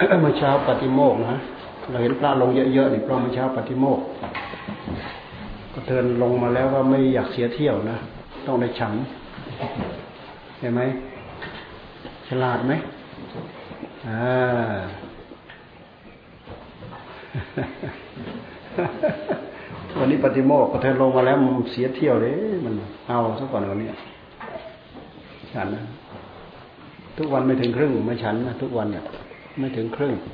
เมื่อเช้าปฏิโมกข์นะเราเห็นพระลงเยอะๆนี่เพราะเมื่อเช้าปฏิโมกข์ก็เทินลงมาแล้วว่าไม่อยากเสียเที่ยวนะต้องได้ฉันเห็นไหมฉลาดไหมวันนี้ปฏิโมกข์ก็เทินลงมาแล้วมันเสียเที่ยวเลยมันเอาซะก่อนวันนี้ฉันนะทุกวันไม่ถึงครึ่งไม่ฉันนะทุกวันเนี่ยไม่ถึงครึ่งพระอด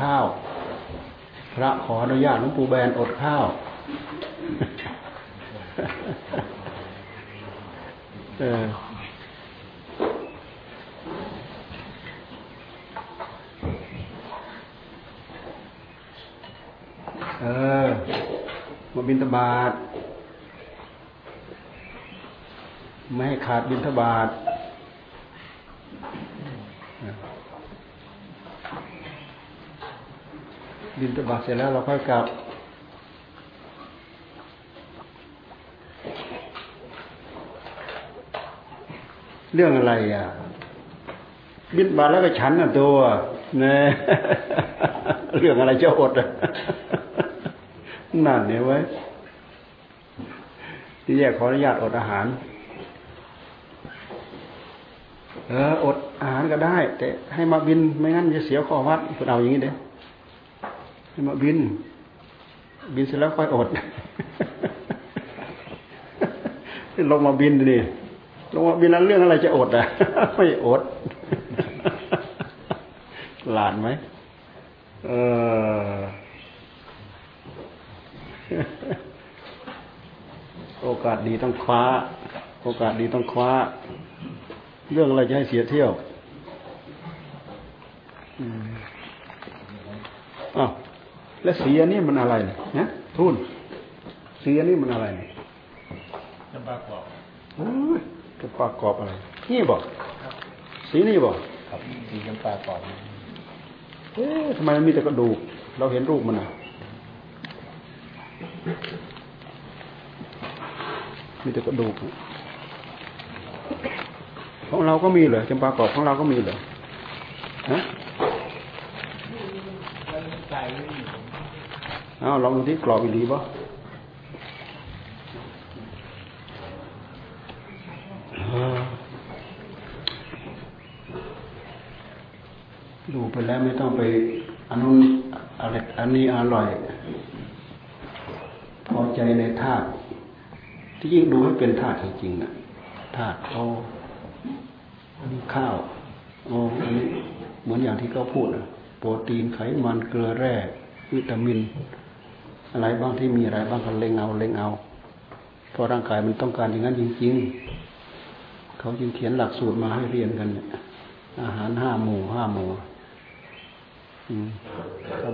ข้าวพระขออนุญาตหลวงปู่แบนอดข้าวมาบิณฑบาตไม่ให้ขาดบิณฑบาตบิณฑบาตเสร็จแล้วเราค่อยกลับเรื่องอะไรอ่ะบิณฑบาตแล้วก็ฉันน่ะตัวนะเรื่องอะไรจะอดอ่ะนั่นเนี่ยไว้ที่แยกขออนุญาตอดอาหารอดอาหารก็ได้แต่ให้มาบิณไม่งั้นจะเสียข้อวัดคุณเอาอย่างนี้เด้อให้มาบิณเสร็จแล้วค่อยอดลงมาบิณดิลงมาบิณนั้นเรื่องอะไรจะอดอ่ะไม่อดหลานไหมโอกาสดีต้องคว้าโอกาสดีต้องคว้าเรื่องอะไรจะให้เสียเที่ยวอ้าวแล้วเสียนี่มันอะไรเนี่ยทุนเสียนี่มันอะไรเนี่ยกระปากกรอบกระปากกรอบอะไรนี่บอกสีนี่บอกครับสีกระปากกรอบทำไมมันมีแต่กระดูกเราเห็นรูปมันอ่ะมีแต่กระดูกของเราก็มีเหรอจำปากรอบของเราก็มีเหรอฮะเอาลองดูที่กรอบอีดีบ่ดูไปแล้วไม่ต้องไปอันนู้นอะไรอันนี้อร่อยพอใจในธาตุที่ยิ่งดูให้เป็นธาตุจริงๆนะธาตุเขาอันนี้ข้าวอันนี้เหมือนอย่างที่เขาพูดนะโปรตีนไขมันเกลือแร่วิตามินอะไรบ้างที่มีอะไรบ้างก็เล็งเอาเพราะร่างกายมันต้องการอย่างนั้นจริงๆเขาจึงเขียนหลักสูตรมาให้เรียนกันเนี่ยอาหาร5 หมู่คาร์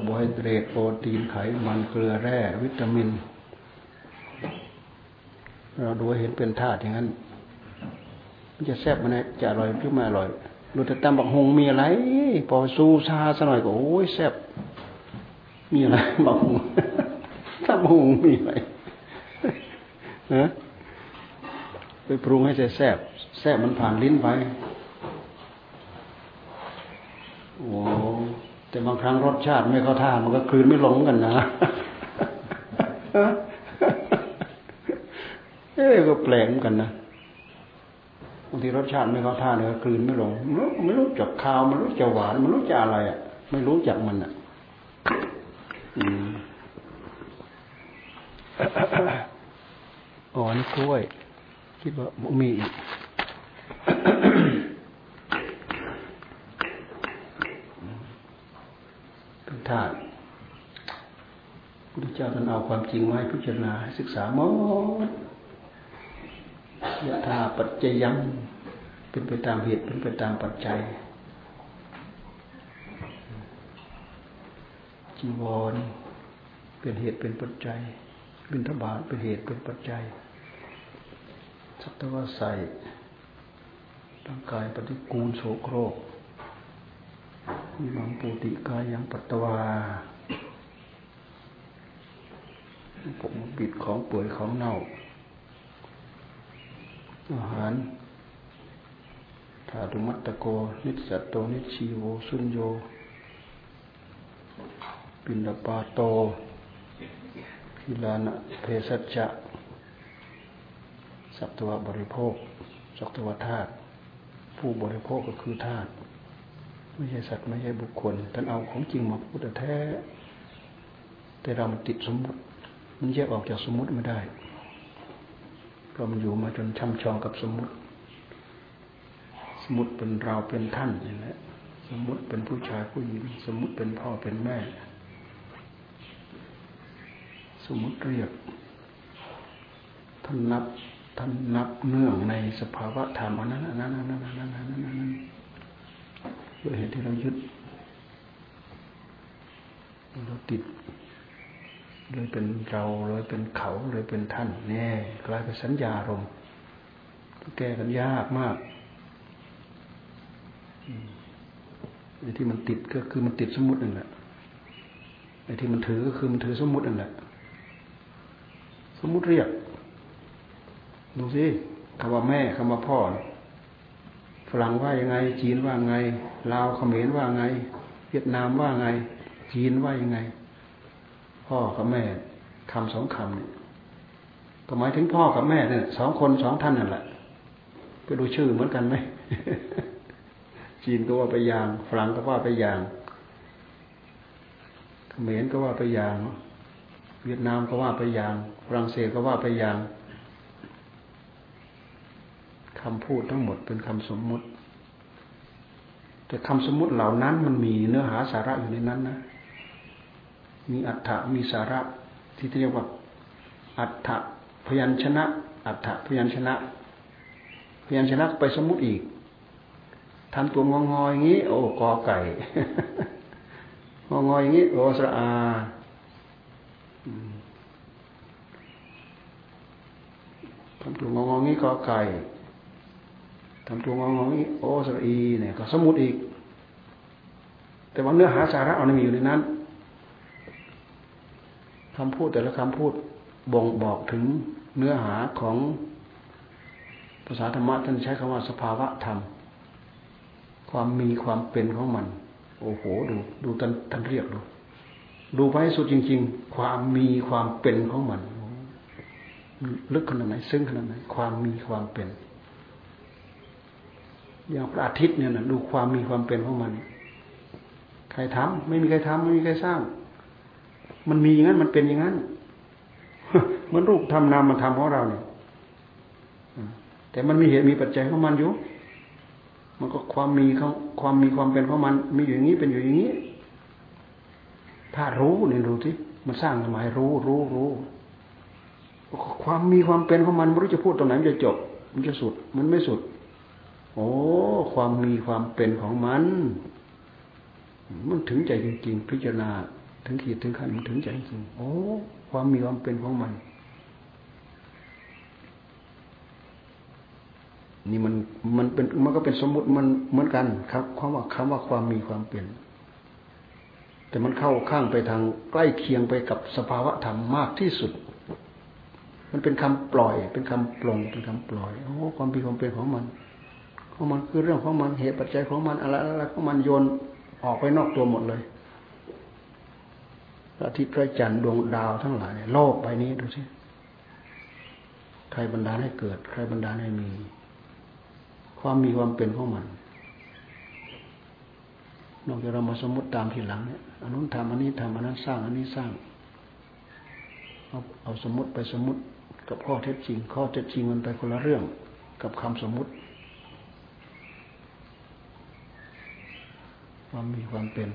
โบไฮเดรตโปรตีนไขมันเกลือแร่วิตามินเราดูเห็นเป็นธาตุอย่างนั้นมันจะแซ่บมันจะอร่อยหรือไม่อร่อยดูแต่ตำบักฮงมีอะไรพอซูซาซะหน่อยก็โอ้ยแซ่บมีอะไรบักฮงตำบักฮงมีอะไรนะไปปรุงให้แซ่บมันผ่านลิ้นไปโอ้แต่บางครั้งรสชาติไม่เข้าท่ามันก็คืนไม่ลงกันนะก็แปลกเหมือนกันนะบางทีรสชาติไม่เข้าท่าเลยกลืนไม่ลงไม่รู้จักข้าวไม่รู้จักหวานไม่รู้จักอะไรอ่ะไม่รู้จักมันอ่ะนี่กล้วยคิดว่ามีอีกเป็นธาตุพุทธเจ้าท่านเอาความจริงไว้พิจารณาให้ศึกษาหมดยถาปัจจยังเป็นไปตามเหตุเป็นไปตามปัจจัยจีวรเป็นเหตุเป็นปัจจัยบิณฑบาตเป็นเหตุเป็นปัจจัยสัตวะใส่ ร่างกายปฏิกูลโสโครกอิมังปูติกายังปัตตวาผมปิดของเปื่อยของเน่าอาหารธาตุมัตตโกนิสัตโตนิชีโวสุญโยปินดาปาโตกิลานะเพสัจจะสัพพวะบริโภคสัพพวะธาตุผู้บริโภคก็คือธาตุไม่ใช่สัตว์ไม่ใช่บุคคลท่านเอาของจริงมาพูดแท้แต่เรามันติดสมมติมันแยกออกจากสมมติไม่ได้เพราะมันอยู่มาจนช่ำชองกับสมมติสมมติเป็นเราเป็นท่านอย่างนี้สมมติเป็นผู้ชายผู้หญิงสมมติเป็นพ่อเป็นแม่สมมติเรียกท่านนับเนื่องในสภาวะธรรมนั้นด้วยเหตุที่เรายึดเราติดเลยเป็นเราเลยเป็นเขาเลยเป็นท่านแน่กลายเป็นสัญญาอารมณ์แก้กันยากมากไอ้ที่มันติดก็คือมันติดสมมุตินั่นแหละไอ้ที่มันถือก็คือมันถือสมมุตินั่นแหละสมมุติเรียกดูสิคำว่าแม่คำว่าพ่อฝรั่งว่ายังไงจีนว่าไงลาวเขมรว่าไงเวียดนามว่าไงจีนว่ายังไงพ่อกับแม่คำสองคำเนี่ยก็หมายถึงพ่อกับแม่เนี่ยสองคนสองท่านนั่นแหละไปดูชื่อเหมือนกันไหม จีนก็ว่าไปอย่างฝรั่งก็ว่าไปอย่างเขมรก็ว่าไปอย่างเวียดนามก็ว่าไปอย่างฝรั่งเศสก็ว่าไปอย่างคำพูดทั้งหมดเป็นคำสมมุติแต่คำสมมุติเหล่านั้นมันมีเนื้อหาสาระอยู่ในนั้นนะมีอรรถะมีสาระที่เรียกว่าอรรถะพยัญชนะอรรถะพยัญชนะพยัญชนะไปสมมุติอีกทำตัวงองๆอย่างนี้โอ้กอไก่ งองๆอย่างนี้โอสระอาทำตัวงองๆงี้กอไก่ทำตัวงองๆนี้โอสระอีเนี่ยก็สมมุติอีกแต่ว่าเนื้อหาสาระเอาในมีอยู่ในนั้นคำพูดแต่ละคำพูดบ่งบอกถึงเนื้อหาของภาษาธรรมะท่านใช้คำว่าสภาวะธรรมความมีความเป็นของมันโอ้โหดูท่านเรียกดูไปให้สุดจริงๆความมีความเป็นของมันลึกขนาดไหนซึ้งขนาดไหนความมีความเป็นอย่างพระอาทิตย์เนี่ยนะดูความมีความเป็นของมันใครทำไม่มีใครทำไม่มีใครสร้างมันมีอย่างนั้นมันเป็นอย่างนั้นเหมือนรูปธรรมนามธรรมของเราเนี่ยแต่มันมีเหตุมีปัจจัยของมันอยู่มันก็ความมีความเป็นของมันมีอยู่อย่างนี้เป็นอยู่อย่างนี้ถ้ารู้เนี่ยดูสิมันสร้างสมัยรู้ความมีความเป็นของมันไม่รู้จะพูดตรงไหนมันจะจบมันจะสุดมันไม่สุดโอ้ความมีความเป็นของมันถึงใจจริงๆพิจารณาถึงขีดถึงขั้นมันถึงใจจริงโอ้ความมีความเป็นของมันนี่มันเป็นมันก็เป็นสมมุติมันเหมือนกันครับคำว่าความมีความเป็นแต่มันเข้าข้างไปทางใกล้เคียงไปกับสภาวะธรรมมากที่สุดมันเป็นคำปล่อยเป็นคำปลงเป็นคำปล่อยโอ้ความมีความเป็นของมันคือเรื่องของมันเหตุปัจจัยของมันอะไรของมันโยนออกไปนอกตัวหมดเลยพระอาทิตย์พระจันทร์ดวงดาวทั้งหลายโลกใบนี้ดูสิใครบันดาลให้เกิดใครบันดาลให้มีความมีความเป็นของมันนอกจากเรามาสมมติตามทีหลังเนี่ยอันนู้นทำอันนี้ทำอันนั้นสร้างอันนี้สร้างเอาสมมติไปสมมติกับข้อเท็จจริงข้อเท็จจริงมันไปคนละเรื่องกับคำสมมติความมีความเป็น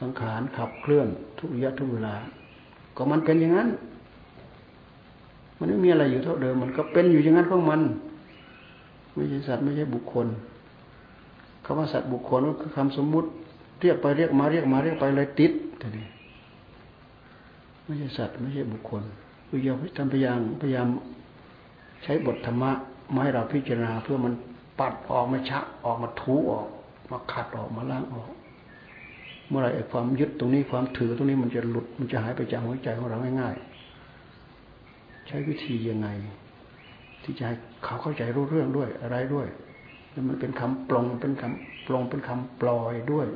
สังขารขับเคลื่อนทุกระยะทุกเวลาก็มันเป็นอย่างนั้นมันไม่มีอะไรอยู่เท่าเดิมมันก็เป็นอยู่อย่างนั้นของมันไม่ใช่สัตว์ไม่ใช่บุคคลคำว่าสัตว์บุคคลก็คือคำสมมุติเรียกไปเรียกมาเรียกไปเลยติดแต่นี่ไม่ใช่สัตว์ไม่ใช่บุคคลพยายามใช้บทธรรมะมาให้เราพิจารณาเพื่อมัน ปัดออกมาชะออกมาถูออกมาขัดออกมาล้างออกเมื่อไรไอ้ความยึดตรงนี้ความถือตรงนี้มันจะหลุดมันจะหายไปจากหัวใจของเราง่ายๆใช้วิธียังไงที่จะให้เขาเข้าใจรู้เรื่องด้วยอะไรด้วยแล้วมันเป็นคำปลงเป็นคำปลงเป็นคำปล่อยด้วย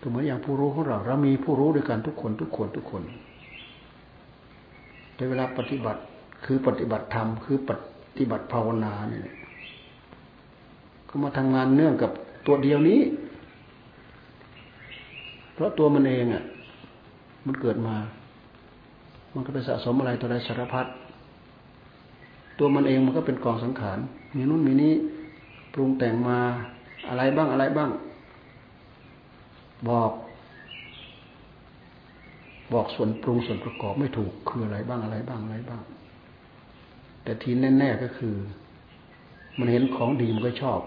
ก็เหมือนอย่างผู้รู้ของเราเรามีผู้รู้ด้วยกันทุกคนในเวลาปฏิบัติคือปฏิบัติธรรมคือปฏิบัติภาวนาเนี่ยก็มาทำงานเนื่องกับตัวเดียวนี้เพราะตัวมันเองอ่ะมันเกิดมามันก็ไปสะสมอะไรตัวใดสารพัดตัวมันเองมันก็เป็นกองสังขารมีนู่นมีนี้ปรุงแต่งมาอะไรบ้างบอกส่วนปรุงส่วนประกอบไม่ถูกคืออะไรบ้างแต่ทีแน่ๆก็คือมันเห็นของดีมันก็ชอบ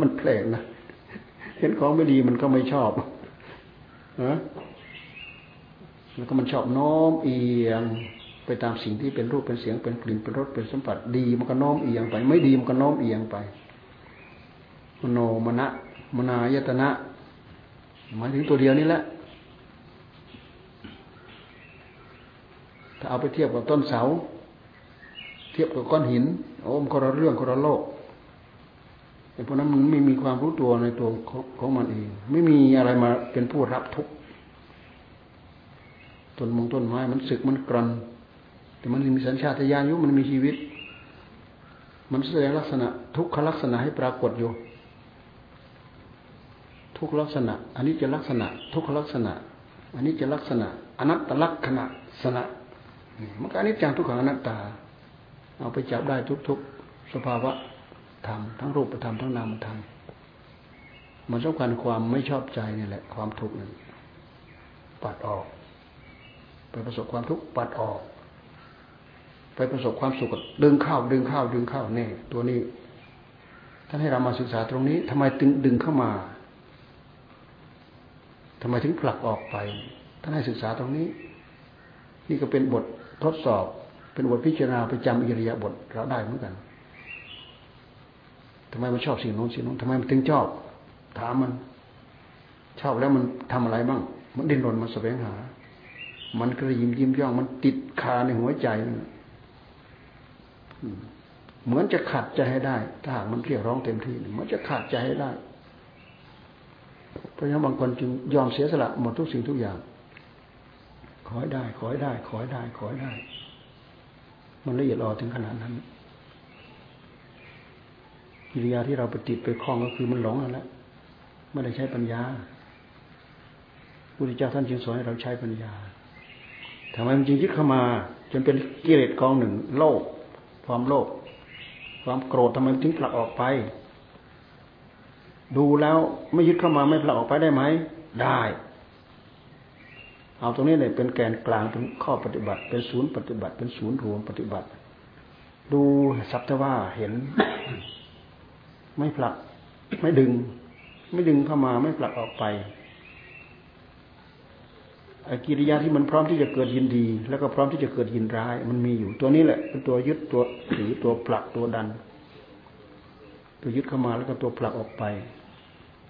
มันแปลกนะเห็นของไม่ดีมันก็ไม่ชอบนะแล้วก็มันชอบโน้มเอียงไปตามสิ่งที่เป็นรูปเป็นเสียงเป็นกลิ่นเป็นรสเป็นสัมผัสดีมันก็โน้มเอียงไปไม่ดีมันก็โน้มเอียงไปมโนมนะมนายตนะหมายถึงตัวเดียวนี่แหละถ้าเอาไปเทียบกับต้นเสาเทียบกับก้อนหินโอ้มันคนละเรื่องคนละโลกแต่พวกนั้นมันไม่มีความรู้ตัวในตัวของมันเองไม่มีอะไรมาเป็นผู้รับทุกข์ต้นไม้มันสึกมันกร่อนแต่มันมีสัญชาตญาณอยู่มันมีชีวิตมันแสดงลักษณะทุกขลักษณะให้ปรากฏอยู่ทุกลักษณะอนิจจลักษณะทุกขลักษณะอนิจจลักษณะอนัตตลักษณะมันก็อนิจจังทุกขังอนัตตาเอาไปจับได้ทุกๆสภาวะธรรมทั้งรูปธรรมทั้งนามธรรมมันต้องการความไม่ชอบใจนี่แหละความทุกข์นั้นปัดออกไปประสบความทุกข์ปัดออกไปประสบความสุขดึงเข้านี่ตัวนี้ท่านให้เรามาศึกษาตรงนี้ทำไมถึงดึงเข้ามาทำไมถึงผลักออกไปท่านให้ศึกษาตรงนี้นี่ก็เป็นบททดสอบเป็นบทพิจารณาประจำอิริยาบถเราได้เหมือนกันทำไมมันชอบสิ่งนู้นทำไมมันถึงชอบถามมันชอบแล้วมันทำอะไรบ้างมันดิ้นรนมันแสวงหามันกระยิ้มย่องมันติดคาในหัวใจเหมือนจะขัดใจให้ได้ถ้าหากมันเรียกร้องเต็มที่มันจะขัดใจให้ได้เพราะฉะนั้นบางคนจึงยอมเสียสละหมดทุกสิ่งทุกอย่างขอให้ได้มันละเอียดอ่อนถึงขนาดนั้นกิริยาที่เราไปติดไปคล้องก็คือมันหลงนั่นแหละไม่ได้ใช้ปัญญาพุทธเจ้าท่านจึงสอนให้เราใช้ปัญญาทำไมมันจึงยึดเข้ามาจนเป็นกิเลสกองหนึ่งโลภความโลภความโกรธทำไมถึงผลักออกไปดูแล้วไม่ยึดเข้ามาไม่ผลักออกไปได้ไหมได้เอาตรงนี้เนี่ยเป็นแกนกลางเป็นข้อปฏิบัติเป็นศูนย์ปฏิบัติเป็นศูนย์รวมปฏิบัติดูสัพทว่าเห็น ไม่ผลักไม่ดึงเข้ามาไม่ผลักออกไปกิริยาที่มันพร้อมที่จะเกิดยินดีแล้วก็พร้อมที่จะเกิดยินร้ายมันมีอยู่ตัวนี้แหละเป็นตัวยึดตัวถือตัวผลักตัวดันตัวยึดเข้ามาแล้วก็ตัวผลักออกไป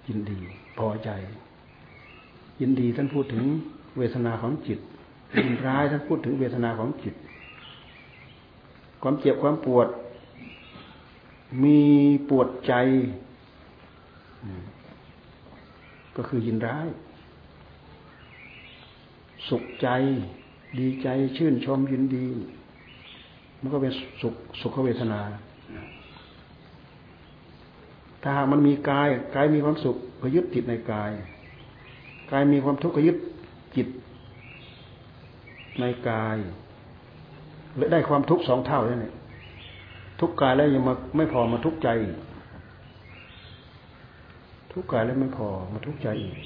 ยินดีพอใจยินดีท่านพูดถึงเวทนาของจิตยินร้ายท่านพูดถึงเวทนาของจิตความเจ็บความปวดมีปวดใจก็คือยินร้ายสุขใจดีใจชื่นชมยินดีมันก็เป็นสุขเวทนาถ้าหากมันมีกายมีความสุขก็ยึดติดในกายมีความทุกข์ก็ยึดจิตในกายและได้ความทุกข์2เท่าแล้วเนี่ยทุกกายแล้วยังไม่พอมาทุกใจทุกกายแล้วไม่พอมาทุกใจอีก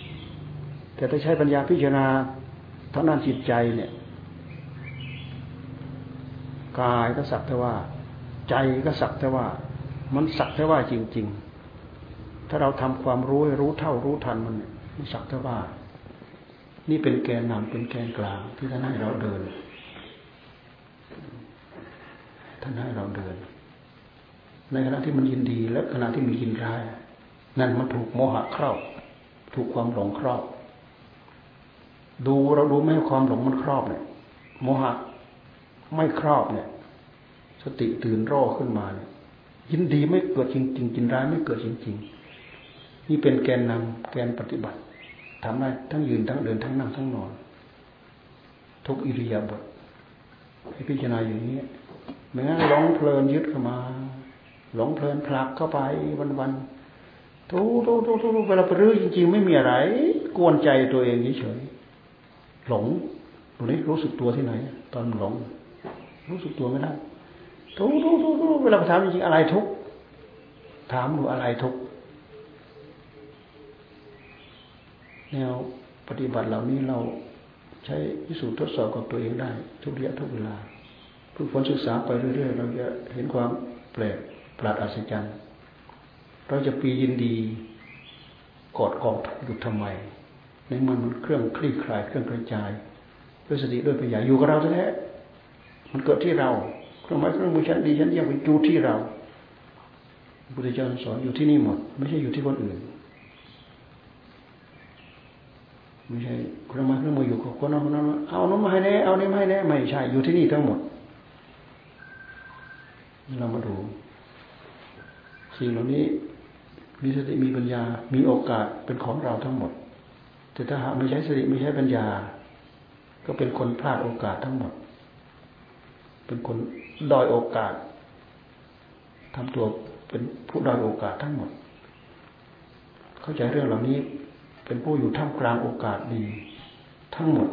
แต่ถ้าใช้ปัญญาพิจารณาทางด้านจิตใจเนี่ยกายก็สักแต่ว่าใจก็สักแต่ว่ามันสักแต่ว่าจริงๆถ้าเราทำความรู้ให้รู้เท่ารู้ทันมันเนี่ยมันสักแต่ว่านี่เป็นแกนนำเป็นแกนกลางที่ท่านให้เราเดิน ในขณะที่มันยินดีและขณะที่มียินร้ายนั่นมันถูกโมหะครอบถูกความหลงครอบดูเรารู้ไหมความหลงมันครอบเนี่ยโมหะไม่ครอบเนี่ยสติตื่นร่อขึ้นมาเนี่ยยินดีไม่เกิดจริงจริงยินร้ายไม่เกิดจริงจริงนี่เป็นแกนนำแกนปฏิบัติทำได้ทั้งยืนทั้งเดินทั้งนั่งทั้งนอนทุกอิริยาบถให้พิจารณาอย่างนี้ไม่งั้นหลงเพลินยึดเข้ามาหลงเพลินผลักเข้าไปวันๆทุกเวลาไปรื้อจริงๆไม่มีอะไรกวนใจตัวเองเฉยๆหลงตรงนี้รู้สึกตัวที่ไหนตอนหลงรู้สึกตัวไม่ได้ทุกเวลาถามจริงๆอะไรทุกถามดูอะไรทุกแนวปฏิบัติเหล่านี้เราใช้พิสูจน์ทดสอบกับตัวเองได้ทุกระยะทุกเวลาฝึกฝนศึกษาไปเรื่อยๆเราจะเห็นความแปลกประหลาดอัศจรรย์เราจะปียินดีกอดกองทุกข์อยู่ทำไมในมันเครื่องคลี่คลายเครื่องกระจายด้วยสติด้วยปัญญาอยู่กับเราแท้ๆมันเกิดที่เราเครื่องไม้เครื่องมือชั้นดีชั้นเยี่ยมเป็นอยู่ที่เราพุทธเจ้าสอนอยู่ที่นี่หมดไม่ใช่อยู่ที่คนอื่นไม่ใช่เครื่องไม้เครื่องมืออยู่กับคนนั้นเอาโน้นมาให้แน่เอานี่มาให้แน่ไม่ใช่อยู่ที่นี่ทั้งหมดเรามาดูสิ่งเหล่านี้มีสติมีปัญญามีโอกาสเป็นของเราทั้งหมดแต่ถ้าหากไม่ใช้สติไม่ใช้ปัญญาก็เป็นคนพลาดโอกาสทั้งหมดเป็นคนด้อยโอกาสทำตัวเป็นผู้ด้อยโอกาสทั้งหมดเข้าใจเรื่องเหล่านี้เป็นผู้อยู่ท่ามกลางโอกาสดีทั้งหมด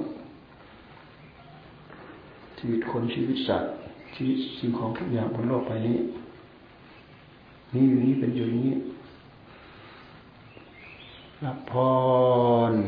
ชีวิตคนชีวิตสัตว์ชีวิตสิ่งของทุกอย่างบนโลกใบนี้นี่อยู่นี่เป็นอยู่นี้รับพร